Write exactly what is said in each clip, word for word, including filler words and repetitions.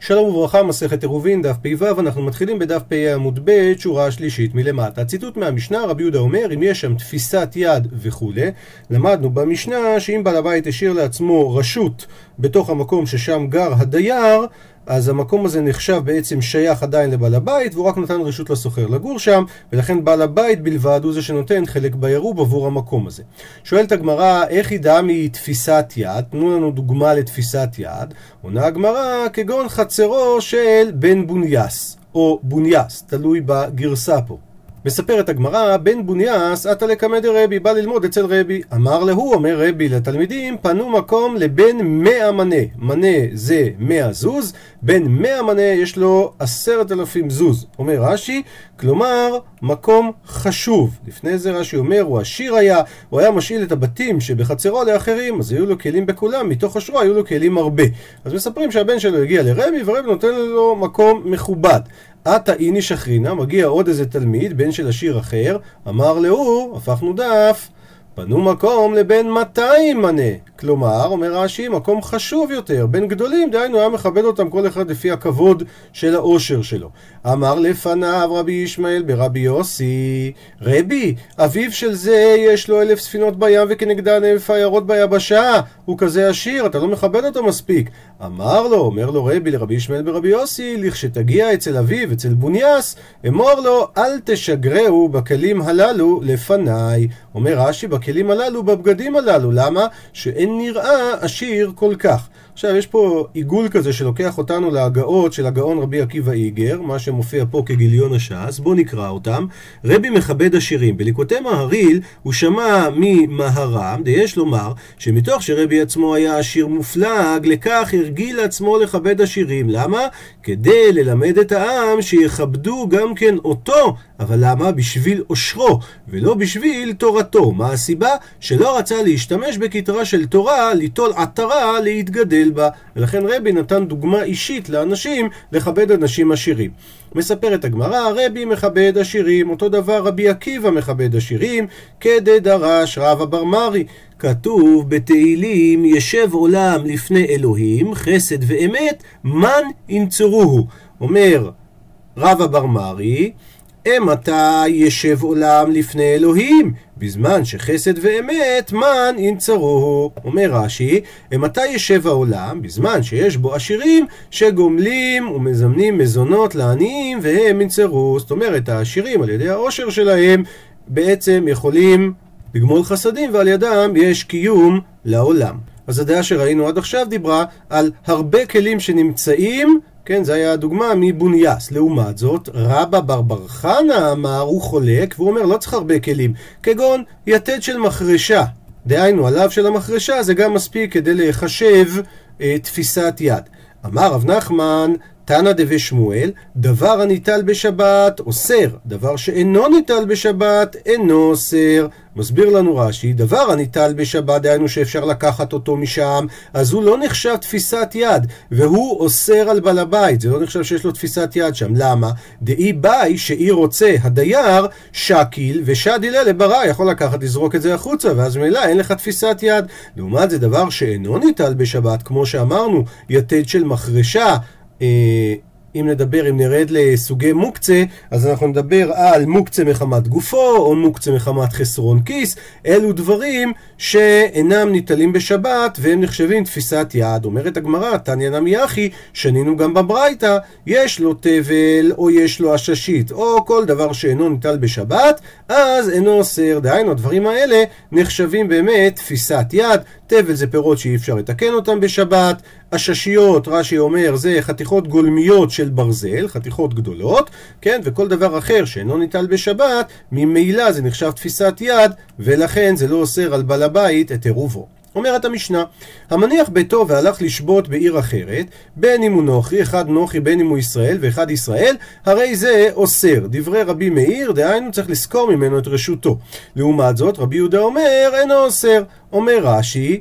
שלום וברכה, מסכת עירובין, דף פ"ו, אנחנו מתחילים בדף פ"א עמוד ב', שורה השלישית מלמטה. ציטוט מהמשנה, רבי יהודה אומר, אם יש שם תפיסת יד וכו'. למדנו במשנה שאם בעל הבית השאיר לעצמו רשות בתוך המקום ששם גר הדייר, אז המקום הזה נחשב בעצם שייך עדיין לבעל הבית, והוא רק נתן רשות לסוחר לגור שם, ולכן בעל הבית בלבד הוא זה שנותן חלק בירוב עבור המקום הזה. שואלת הגמרא, איך ידעה מתפיסת יד? תנו לנו דוגמה לתפיסת יד. עונה הגמרא, כגון חצרו של בן בוניאס, או בוניאס, תלוי בגרסה פה. מספרת הגמרא, בן בוניאס, אתה לקמד רבי, בא ללמוד אצל רבי. אמר להוא, אומר רבי לתלמידים, פנו מקום לבן מאה מנה. מנה זה מאה זוז, בן מאה מנה יש לו עשרת אלפים זוז. אומר רש"י, כלומר, מקום חשוב. לפני זה רש"י אומר, הוא עשיר היה, הוא היה משאיל את הבתים שבחצרו לאחרים, אז היו לו כלים בכולם, מתוך עשרו היו לו כלים הרבה. אז מספרים שהבן שלו הגיע לרבי, ורבי נותן לו מקום מכובד. עתה איני שכרינה, מגיע עוד איזה תלמיד, בן של עשיר אחר, אמר לו, הפכנו דף, פנו מקום לבין מאתיים מנה. כלומר, אומר רש"י, מקום חשוב יותר, בין גדולים, דהיינו, היה מכבד אותם כל אחד לפי הכבוד של העושר שלו. אמר לפניו רבי ישמעאל ברבי יוסי, רבי, אביו של זה יש לו אלף ספינות בים וכנגדן אלף עיירות ביבשה, הוא כזה עשיר, אתה לא מכבד אותו מספיק. אמר לו, אומר לו רבי לרבי ישמעאל ברבי יוסי, לכשתגיע אצל אביו, אצל בוניאס, אמור לו, אל תשגרהו בכלים הללו לפניי. אומר רש"י, בכלים הללו, בבגדים הללו, למה? שאין נראה עשיר כל כך. עכשיו יש פה עיגול כזה שלוקח אותנו להגאות של הגאון רבי עקיבא איגר, מה שמופיע פה כגיליון הש"ס, בוא נקרא אותם. רבי מכבד עשירים, בליקוטי מהרי"ל הוא שמע ממהר"ם, יש לומר שמתוך שרבי עצמו היה עשיר מופלג, לכך הרגיל עצמו לכבד עשירים. למה? כדי ללמד את העם שיכבדו גם כן אותו, אבל למה? בשביל עושרו ולא בשביל תורתו. מה הסיבה? שלא רצה להשתמש בכתרה של תורה, ליטול עטרה, להתגדל בה, ולכן רבי נתן דוגמה אישית לאנשים לכבד אנשים עשירים. מספרת הגמרא, רבי מכבד עשירים, אותו דבר רבי עקיבא מכבד עשירים, כדי דרש רב הברמרי. כתוב בתהילים, ישב עולם לפני אלוהים, חסד ואמת, מן ינצורוהו. אומר רבא ברמרי, אמתי ישב עולם לפני אלוהים, בזמן שחסד ואמת מן ינצרוהו. אומר רש"י, אמתי ישב העולם, בזמן שיש בו עשירים שגומלים ומזמנים מזונות לעניים והם ינצרו. זאת אומרת, העשירים על ידי העושר שלהם בעצם יכולים לגמול חסדים, ועל ידם יש קיום לעולם. אז הדעה שראינו עד עכשיו דיברה על הרבה כלים שנמצאים, כן, זה היה הדוגמה מבוניאס. לעומת זאת, רבא ברבר חנה אמר, הוא חולק, והוא אומר, לא צריך הרבה כלים, כגון יתד של מחרשה. דהיינו, עליו של המחרשה זה גם מספיק כדי לחשב אה, תפיסת יד. אמר רב נחמן, תנא דבי שמואל, דבר הניטל בשבת אוסר, דבר שאינו ניטל בשבת אינו אוסר. מסביר לנו רש"י, דבר הניטל בשבת, דהיינו שאפשר לקחת אותו משם, אז הוא לא נחשב תפיסת יד, והוא אוסר על בעל הבית, זה לא נחשב שיש לו תפיסת יד שם. למה? דאי ביי שאי רוצה הדייר, שקיל ושדילה לברא, יכול לקחת לזרוק את זה החוצה, ואז מילה אין לך תפיסת יד. לעומת זה, דבר שאינו ניטל בשבת, כמו שאמרנו, יתד של מחרשה, אם נדבר, אם נרד לסוגי מוקצה, אז אנחנו נדבר על מוקצה מחמת גופו, או מוקצה מחמת חסרון כיס. אלו דברים שאינם ניטלים בשבת, והם נחשבים תפיסת יד. אומרת הגמרא, תניא נמי אחי, שנינו גם בברייתא, יש לו תבל, או יש לו עששית, או כל דבר שאינו ניטל בשבת, אז אינו אוסר. דהיינו, הדברים האלה נחשבים באמת תפיסת יד. תבל זה פירות שאי אפשר לתקן אותם בשבת, הששיות, רש"י אומר, זה חתיכות גולמיות של ברזל, חתיכות גדולות, כן? וכל דבר אחר שאינו ניטל בשבת, ממילא זה נחשב תפיסת יד, ולכן זה לא אוסר על בעל הבית את עירובו. אומרת המשנה, המניח ביתו והלך לשבות בעיר אחרת, בין אם הוא נוכרי, אחד נוכרי, בין אם הוא ישראל ואחד ישראל, הרי זה אוסר. דברי רבי מאיר, דהיינו צריך לזכור ממנו את רשותו. לעומת זאת, רבי יהודה אומר, אינו אוסר. אומר רש"י,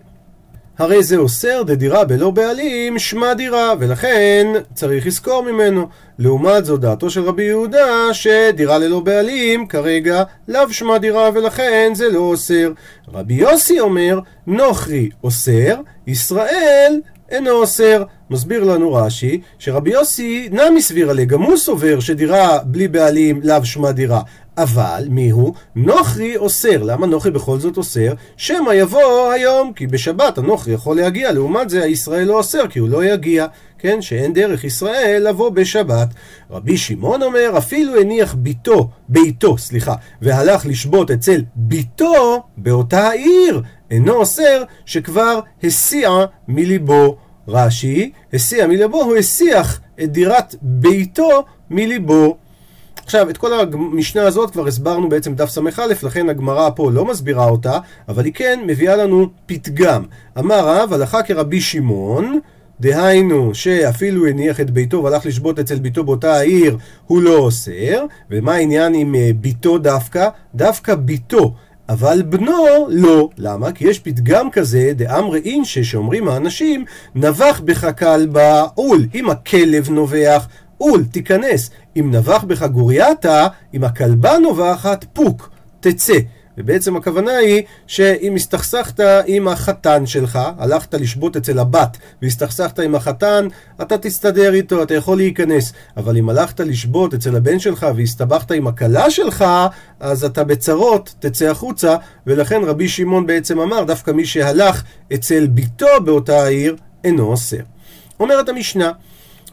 הרי זה אוסר דדירה בלא בעלים, שמה דירה, ולכן צריך לזכור ממנו. לעומת זו דעתו של רבי יהודה, שדירה ללא בעלים, כרגע לאו שמה דירה, ולכן זה לא אוסר. רבי יוסי אומר, נוכרי אוסר, ישראל אינו אוסר. מסביר לנו רש"י שרבי יוסי נע מסביר עלי, גם הוא סובר שדירה בלי בעלים לאו שמה דירה. אבל מיהו? נוכרי אוסר. למה נוכרי בכל זאת אוסר? שמא יבוא היום, כי בשבת הנוכרי יכול להגיע. לעומת זה הישראל לא אוסר, כי הוא לא יגיע. כן, שאין דרך ישראל לבוא בשבת. רבי שמעון אומר, אפילו הניח ביתו, ביתו, סליחה, והלך לשבות אצל ביתו באותה העיר, אינו אוסר שכבר הסיע מליבו. רש"י, הסיע מליבו, הוא הסיח את דירת ביתו מליבו. עכשיו, את כל המשנה הזאת כבר הסברנו בעצם דף סמך א', לכן הגמרא פה לא מסבירה אותה, אבל היא כן מביאה לנו פתגם. אמר רב, הלכה כרבי שמעון, דהיינו שאפילו הניח את ביתו והלך לשבות אצל ביתו באותה העיר, הוא לא אוסר. ומה העניין עם ביתו דווקא? דווקא ביתו. אבל בנו לא. למה? כי יש פתגם כזה, דאמרי אינשי, שאומרים האנשים, נבח בך כלב בעול. אם הכלב נובח, עול, תיכנס. אם נבח בך גורייתה, אם הכלבה נובחת, פוק, תצא. ובעצם הכוונה היא שאם הסתכסכת עם החתן שלך, הלכת לשבות אצל הבת והסתכסכת עם החתן, אתה תסתדר איתו, אתה יכול להיכנס. אבל אם הלכת לשבות אצל הבן שלך והסתבכת עם הכלה שלך, אז אתה בצרות, תצא החוצה. ולכן רבי שמעון בעצם אמר, דווקא מי שהלך אצל ביתו באותה העיר אינו עושה. אומרת המשנה,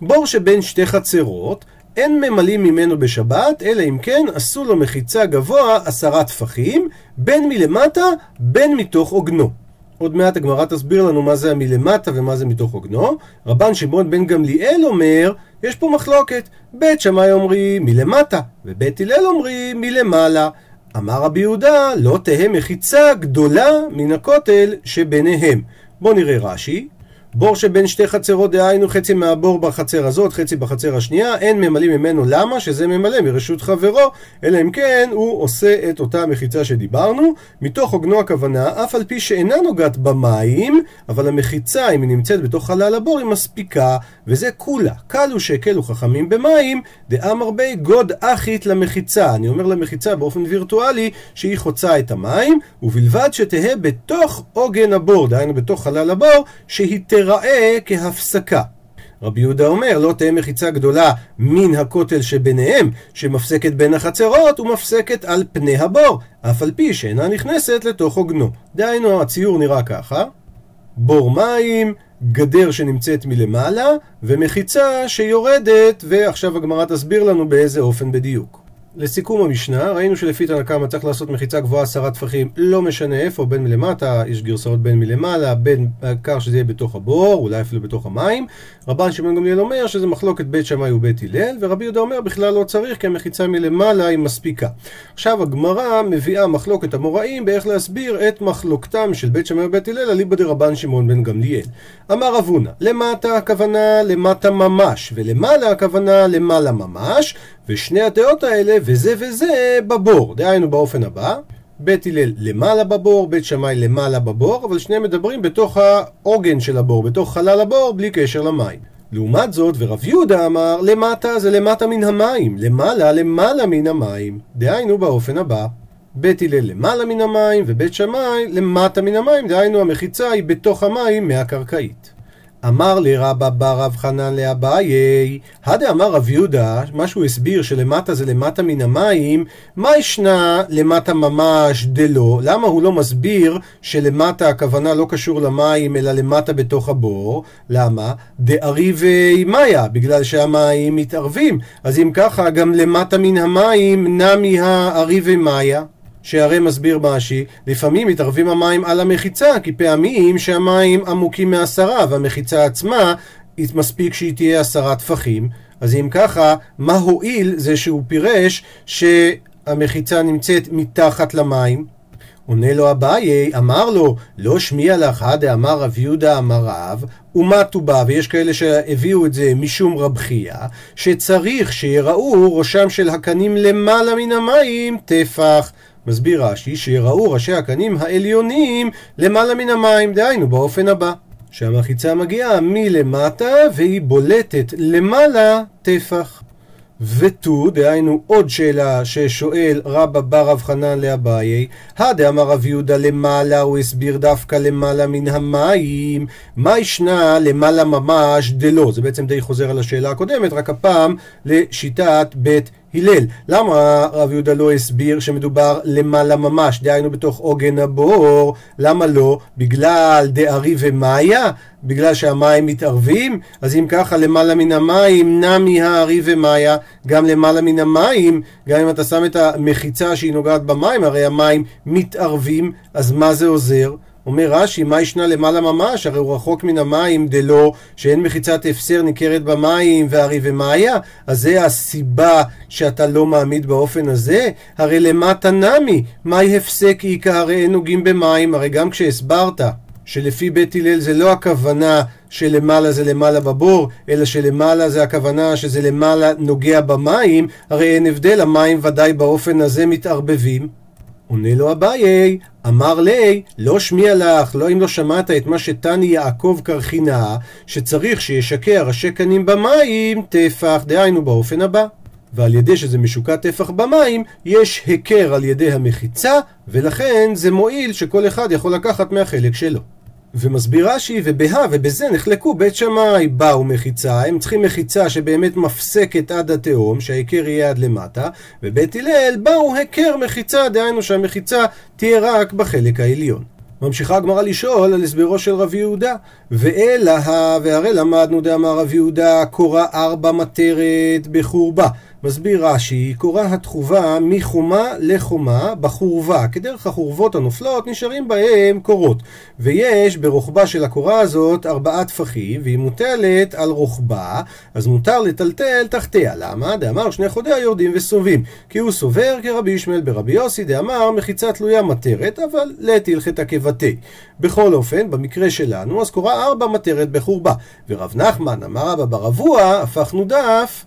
בור שבין שתי חצרות, אין ממלאים ממנו בשבת, אלא אם כן עשו לו מחיצה גבוה עשרה טפחים, בין מלמטה, בין מתוך עוגנו. עוד מעט הגמרא תסביר לנו מה זה המלמטה ומה זה מתוך עוגנו. רבן שמעון בן גמליאל אומר, יש פה מחלוקת, בית שמאי אומרים מלמטה, ובית הלל אומרים מלמעלה. אמר רבי יהודה, לא תהיה מחיצה גדולה מן הכותל שביניהם. בוא נראה רש"י. בור שבין שתי חצרות, דהיינו חצי מהבור בחצר הזאת, חצי בחצר השנייה, אין ממלאים ממנו. למה? שזה ממלא מרשות חברו, אלא אם כן הוא עושה את אותה המחיצה שדיברנו. מתוך עוגנו הכוונה, אף על פי שאינה נוגעת במים, אבל המחיצה, אם היא נמצאת בתוך חלל הבור, היא מספיקה, וזה כולה. קלו שהקלו חכמים במים, דאמר בי גוד אחית למחיצה. אני אומר למחיצה באופן וירטואלי שהיא חוצה את המים, ובלבד שתהה בתוך עוגן הבור, דהיינו בתוך חלל הבור, שהיא ראה כהפסקה. רבי יהודה אומר, לא תהיה מחיצה גדולה מן הכותל שביניהם, שמפסקת בין החצרות ומפסקת על פני הבור, אף על פי שאינה נכנסת לתוך עוגנו. דהיינו, הציור נראה ככה, בור מים, גדר שנמצאת מלמעלה, ומחיצה שיורדת, ועכשיו הגמרא תסביר לנו באיזה אופן בדיוק. לסיכום המשנה, ראינו שלפי תנא קמא צריך לעשות מחיצה גבוהה עשרה טפחים, לא משנה איפה, בין מלמטה, יש גרסאות בין מלמעלה, בין העיקר שזה יהיה בתוך הבור, אולי אפילו בתוך המים. רבן שמעון גמליאל אומר שזה מחלוקת בית שמאי ובית הלל, ורבי יהודה אומר בכלל לא צריך, כי המחיצה מלמעלה היא מספיקה. עכשיו הגמרא מביאה מחלוקת המוראים באיך להסביר את מחלוקתם של בית שמאי ובית הלל אליבא דרבן שמעון בן גמליאל. אמר רב הונא, למטה הכוונה למטה ממש, ולמעלה הכוונה למעלה ממש, ושני הדעות האלה וזה וזה בבור. דהיינו באופן הבא, בית הלל למעלה בבור, בית שמאי למעלה בבור, אבל שניהם מדברים בתוך העוגן של הבור, בתוך חלל הבור, בלי קשר למים. לעומת זאת, ורב יהודה אמר, למטה זה למטה מן המים, למעלה למעלה מן המים. דהיינו באופן הבא, בית הלל למעלה מן המים, ובית שמאי למטה מן המים, דהיינו המחיצה היא בתוך המים מהקרקעית. אמר לי רבא ברבר חנה לאביי, הדה אמר רב יהודה, מה שהוא הסביר שלמטה זה למטה מן המים, מה ישנה למטה ממש דלו? למה הוא לא מסביר שלמטה הכוונה לא קשור למים אלא למטה בתוך הבור? למה? דאריבי מאיה, בגלל שהמים מתערבים. אז אם ככה גם למטה מן המים נמי האריבי מאיה. שהרי מסביר באשי, לפעמים מתערבים המים על המחיצה, כי פעמים שהמים עמוקים מעשרה, והמחיצה עצמה מספיק שהיא תהיה עשרה טפחים. אז אם ככה, מה הועיל זה שהוא פירש שהמחיצה נמצאת מתחת למים? עונה לו אביי, אמר לו, לא שמיע לך, הדה אמר רב יהודה אמר רב, ומה טובה, ויש כאלה שהביאו את זה משום רבחיה, שצריך שיראו ראשם של הקנים למעלה מן המים טפח. מסביר רש"י שיראו ראשי הקנים העליונים למעלה מן המים, דהיינו באופן הבא, שהמחיצה מגיעה מלמטה והיא בולטת למעלה טפח. ותו, דהיינו עוד שאלה ששואל רבא ברבר חנה לאביי, הדאמר רבי יהודה למעלה, הוא הסביר דווקא למעלה מן המים, מה ישנה למעלה ממש דלא? זה בעצם די חוזר על השאלה הקודמת, רק הפעם לשיטת בית הלל. למה רב יהודה לא הסביר שמדובר למעלה ממש, דהיינו בתוך עוגן הבור? למה לא? בגלל דארי ומאיה? בגלל שהמים מתערבים? אז אם ככה, למעלה מן המים נמי הארי ומאיה, גם למעלה מן המים, גם אם אתה שם את המחיצה שהיא נוגעת במים, הרי המים מתערבים, אז מה זה עוזר? אומר רש"י, מה ישנה למעלה ממש? הרי הוא רחוק מן המים דלא, שאין מחיצת אפסר ניכרת במים והרי ומאיה, אז זה הסיבה שאתה לא מעמיד באופן הזה? הרי למטה נמי, מי הפסק איכא, הרי אין נוגעים במים. הרי גם כשהסברת שלפי בית הלל זה לא הכוונה שלמעלה זה למעלה בבור, אלא שלמעלה זה הכוונה שזה למעלה נוגע במים, הרי אין הבדל, המים ודאי באופן הזה מתערבבים. עונה לו אביי, אמר לי, לא שמיע לך, לא אם לא שמעת את מה שתני יעקב קרחינה, שצריך שישקע ראשי קנים במים, תפח, דהיינו באופן הבא. ועל ידי שזה משוקע תפח במים, יש היכר על ידי המחיצה, ולכן זה מועיל שכל אחד יכול לקחת מהחלק שלו. ומסביר רש"י, ובה ובזה נחלקו בית שמאי, באו מחיצה, הם צריכים מחיצה שבאמת מפסקת עד התהום, שההיכר יהיה עד למטה, ובית הלל באו היכר מחיצה, דהיינו שהמחיצה תהיה רק בחלק העליון. ממשיכה הגמרא לשאול על הסברו של רבי יהודה, ואלה והרי למדנו, דאמר רבי יהודה, קורא ארבע מטרת בחורבה. מסביר רש"י, קורא התחובה מחומה לחומה בחורבה, כדרך החורבות הנופלות נשארים בהם קורות, ויש ברוחבה של הקורה הזאת ארבעה טפחים, והיא מוטלת על רוחבה, אז מותר לטלטל תחתיה. למה? דאמר שני חודיה יורדים וסובבים, כי הוא סובר כרבי ישמעאל ברבי יוסי, דאמר מחיצה תלויה מטרת, אבל לתלכת הכבתי. בכל אופן, במקרה שלנו, אז קורא ארבע מטרת בחורבה, ורב נחמן אמר רבא ברבר, הפכנו דף,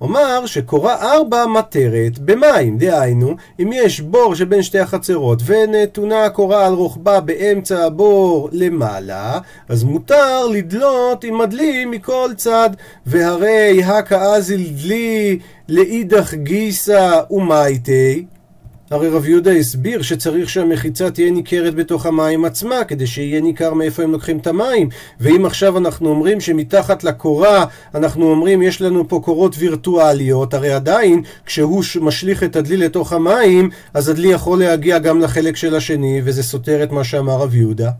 אומר שקורא ארבע מטרת במים, דהיינו, אם יש בור שבין שתי החצרות ונתונה הקורא על רוחבה באמצע הבור למעלה, אז מותר לדלות עם מדלים מכל צד, והרי הקאזיל דלי לאידך גיסא ומייטי. הרי רב יהודה הסביר שצריך שהמחיצה תהיה ניכרת בתוך המים עצמה, כדי שיהיה ניכר מאיפה הם לוקחים את המים. ואם עכשיו אנחנו אומרים שמתחת לקורה, אנחנו אומרים יש לנו פה קורות וירטואליות, הרי עדיין כשהוא משליך את הדלי לתוך המים, אז הדלי יכול להגיע גם לחלק של השני, וזה סותר את מה שאמר רב יהודה.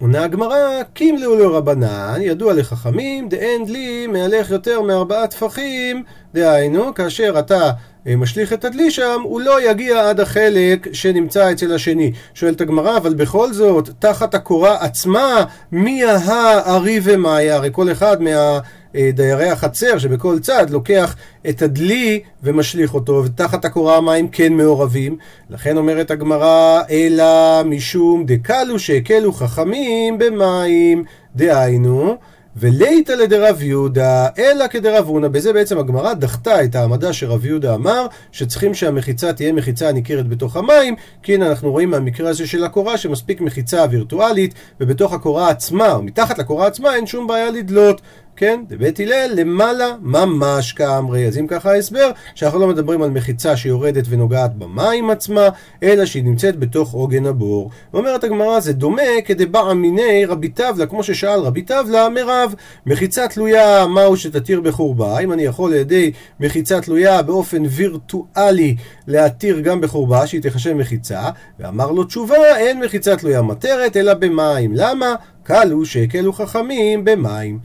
עונה הגמרא, קימלאו לו רבנן, ידוע לחכמים, דאין דלי מהלך יותר מארבעה טפחים, דהיינו, כאשר אתה משליך את הדלי שם, הוא לא יגיע עד החלק שנמצא אצל השני. שואלת הגמרא, אבל בכל זאת, תחת הקורה עצמה, מי הארי ומאיה? הרי כל אחד מהדיירי החצר שבכל צד לוקח את הדלי ומשליך אותו, ותחת הקורה המים כן מעורבים. לכן אומרת הגמרא, אלא משום דקלו שהקלו חכמים במים, דהיינו, ולית לדרב יהודה, אלא כדרב הונא. בזה בעצם הגמרא דחתה את העמדה שרב יהודה אמר, שצריכים שהמחיצה תהיה מחיצה הניכרת בתוך המים, כי הנה אנחנו רואים מהמקרה הזה של הקורה, שמספיק מחיצה וירטואלית, ובתוך הקורה עצמה, או מתחת לקורה עצמה, אין שום בעיה לדלות. כן? בית הלל למעלה ממש כאמרי. אז אם ככה ההסבר, שאנחנו לא מדברים על מחיצה שיורדת ונוגעת במים עצמה, אלא שהיא נמצאת בתוך עוגן הבור. ואומרת הגמרא, זה דומה כדבעא מיני רבי טבלה, כמו ששאל רבי טבלה מרב, מחיצה תלויה מהו שתתיר בחורבה? אם אני יכול לידי מחיצה תלויה באופן וירטואלי להתיר גם בחורבה, שהיא תחשב מחיצה, ואמר לו תשובה, אין מחיצה תלויה מטרת, אלא במים. למה? קלו שהקלו חכמים במים.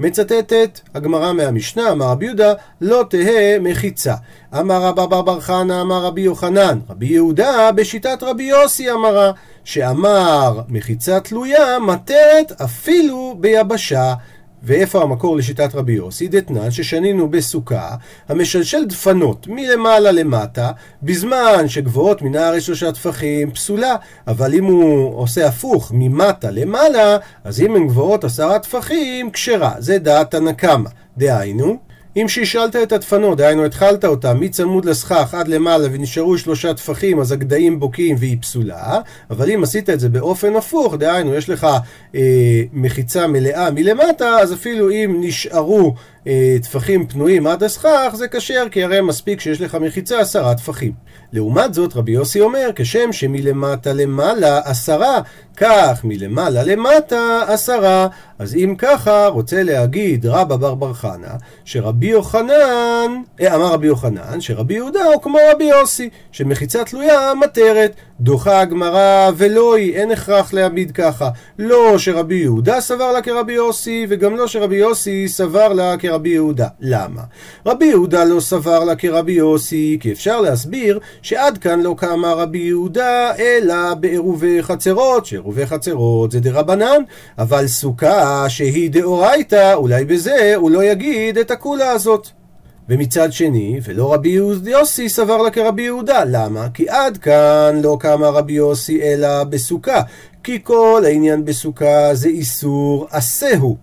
מצטטת הגמרא מהמשנה, אמר רבי יהודה, לא תהא מחיצה. אמר רבא ברבר חנה, אמר רבי יוחנן, רבי יהודה בשיטת רבי יוסי אמרה, שאמר מחיצה תלויה מטרת אפילו ביבשה. ואיפה המקור לשיטת רבי יוסי? דתנן ששנינו בסוכה, המשלשל דפנות מלמעלה למטה, בזמן שגבוהות מן הארץ שלושה טפחים פסולה, אבל אם הוא עושה הפוך ממטה למעלה, אז אם הן גבוהות עשרה טפחים, כשרה, זה דעת תנא קמא. דהיינו, אם שישלת את הדפנות, דהיינו התחלת אותה מצמוד לסכך עד למעלה ונשארו שלושה טפחים, אז הגדעים בוקעים והיא פסולה, אבל אם עשית את זה באופן הפוך, דהיינו יש לך אה, מחיצה מלאה מלמטה, אז אפילו אם נשארו טפחים פנויים עד הסכך זה כשר, כי הרי מספיק שיש לך מחיצה עשרה טפחים. לעומת זאת רבי יוסי אומר, כשם שמלמטה למעלה עשרה, כך מלמעלה למטה עשרה. אז אם ככה רוצה להגיד רבא ברבר חנה שרבי יוחנן, אה, אמר רבי יוחנן שרבי יהודה הוא כמו רבי יוסי, שמחיצה תלויה מטרת. דוחה הגמרא ולא היא, אין הכרח להביד ככה, לא שרבי יהודה סבר לה כרבי יוסי וגם לא שרבי יוסי סבר לה כרבי יהודה. למה? רבי יהודה לא סבר לה כרבי יוסי כי אפשר להסביר שעד כאן לא קמה רבי יהודה אלא בעירובי חצרות, שעירובי חצרות זה דרבנן, אבל סוכה שהיא דאורייתא, אולי בזה הוא לא יגיד את הקולה הזאת. ומצד שני, ולא רבי יוסי סבר לה כרבי יהודה. למה? כי עד כאן לא קמה רבי יוסי אלא בסוכה, כי כל העניין בסוכה זה איסור עשהו,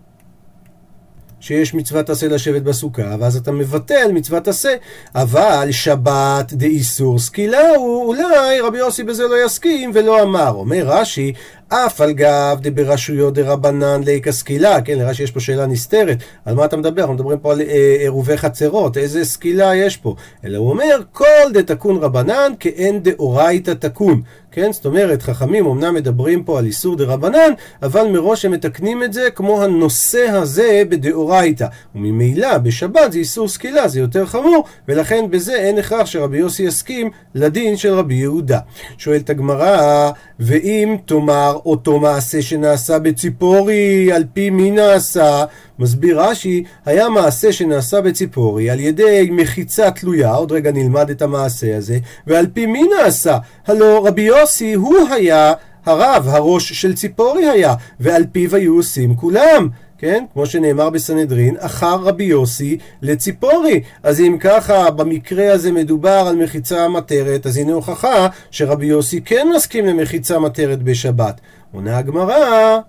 שיש מצוות עשה לשבת בסוכה, ואז אתה מבטל מצוות עשה. אבל שבת דאיסור סקילה, הוא אולי רבי יוסי בזה לא יסכים ולא אמר. אומר רש"י, אף על גב דברשויות דרבנן ליקה סקילה, כן, לרש"י יש פה שאלה נסתרת, על מה אתה מדבר? אנחנו מדברים פה על עירובי חצרות, איזה סקילה יש פה? אלא הוא אומר, כל דתקון רבנן כאין דאורייתא תקון. כן, זאת אומרת, חכמים אמנם מדברים פה על איסור דרבנן, אבל מראש הם מתקנים את זה כמו הנושא הזה בדאורייתא. וממילא בשבת זה איסור סקילה, זה יותר חמור, ולכן בזה אין הכרח שרבי יוסי יסכים לדין של רבי יהודה. שואלת הגמרא, ואם תאמר אותו מעשה שנעשה בציפורי, על פי מי נעשה? מסביר רש"י, היה מעשה שנעשה בציפורי על ידי מחיצה תלויה, עוד רגע נלמד את המעשה הזה, ועל פי מי נעשה? הלא רבי יוסי הוא היה הרב, הראש של ציפורי היה, ועל פיו היו עושים כולם. כן? כמו שנאמר בסנהדרין, אחר רבי יוסי לציפורי. אז אם ככה במקרה הזה מדובר על מחיצה מטרת, אז הנה הוכחה שרבי יוסי כן מסכים למחיצה מטרת בשבת. עונה הגמרא,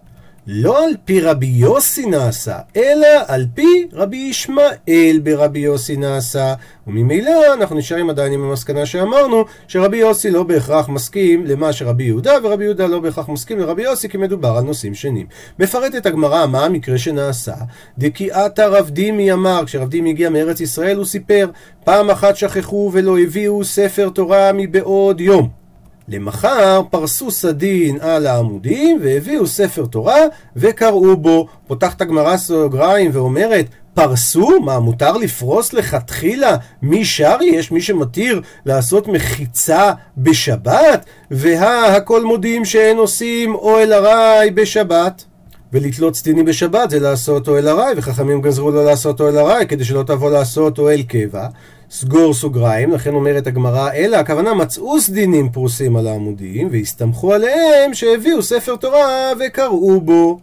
לא על פי רבי יוסי נעשה, אלא על פי רבי ישמעאל ברבי יוסי נעשה. וממילא אנחנו נשארים עדיין עם המסקנה שאמרנו, שרבי יוסי לא בהכרח מסכים למה שרבי יהודה, ורבי יהודה לא בהכרח מסכים לרבי יוסי, כי מדובר על נושאים שונים. מפרטת הגמרא מה המקרה שנעשה. דקיעת הרב דימי אמר, כשרב דימי הגיע מארץ ישראל הוא סיפר, פעם אחת שכחו ולא הביאו ספר תורה מבעוד יום. למחר פרסו סדין על העמודים והביאו ספר תורה וקראו בו. פותחת הגמרא סוגריים ואומרת, פרסו? מה, מותר לפרוס לכתחילה? מי שרי? יש מי שמתיר לעשות מחיצה בשבת? והכל מודים שאין עושים אוהל ארעי בשבת. ולתלות סדינים בשבת זה לעשות אוהל ארעי, וחכמים גזרו לו לעשות אוהל ארעי כדי שלא תבוא לעשות אוהל קבע. סגור סוגריים, לכן אומרת הגמרא, אלא הכוונה מצאו סדינים פרוסים על העמודים והסתמכו עליהם שהביאו ספר תורה וקראו בו.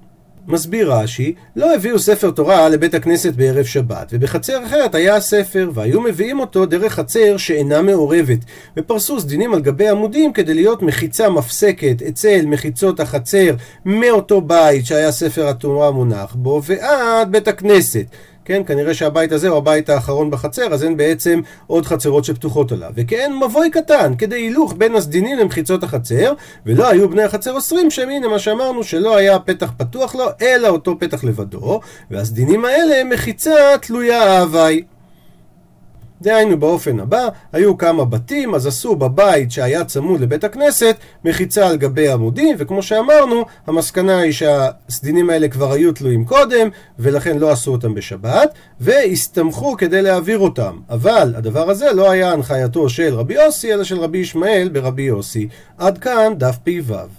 מסביר רש"י, לא הביאו ספר תורה לבית הכנסת בערב שבת, ובחצר אחרת היה הספר, והיו מביאים אותו דרך חצר שאינה מעורבת, ופרסו סדינים על גבי עמודים כדי להיות מחיצה מפסקת אצל מחיצות החצר מאותו בית שהיה ספר התורה מונח בו ועד בית הכנסת. כן, כנראה שהבית הזה הוא הבית האחרון בחצר, אז אין בעצם עוד חצרות שפתוחות עליו. וכאין מבוי קטן, כדי הילוך בין הסדינים למחיצות החצר, ולא היו בני החצר עושרים שם, הנה מה שאמרנו שלא היה פתח פתוח לו, אלא אותו פתח לבדו, והסדינים האלה מחיצה תלויה אהבי. דהיינו באופן הבא, היו כמה בתים, אז עשו בבית שהיה צמוד לבית הכנסת מחיצה על גבי עמודים, וכמו שאמרנו, המסקנה היא שהסדינים האלה כבר היו תלויים קודם, ולכן לא עשו אותם בשבת, והסתמכו כדי להעביר אותם. אבל הדבר הזה לא היה הנחייתו של רבי יוסי, אלא של רבי ישמעאל ברבי יוסי. עד כאן דף פ"ו.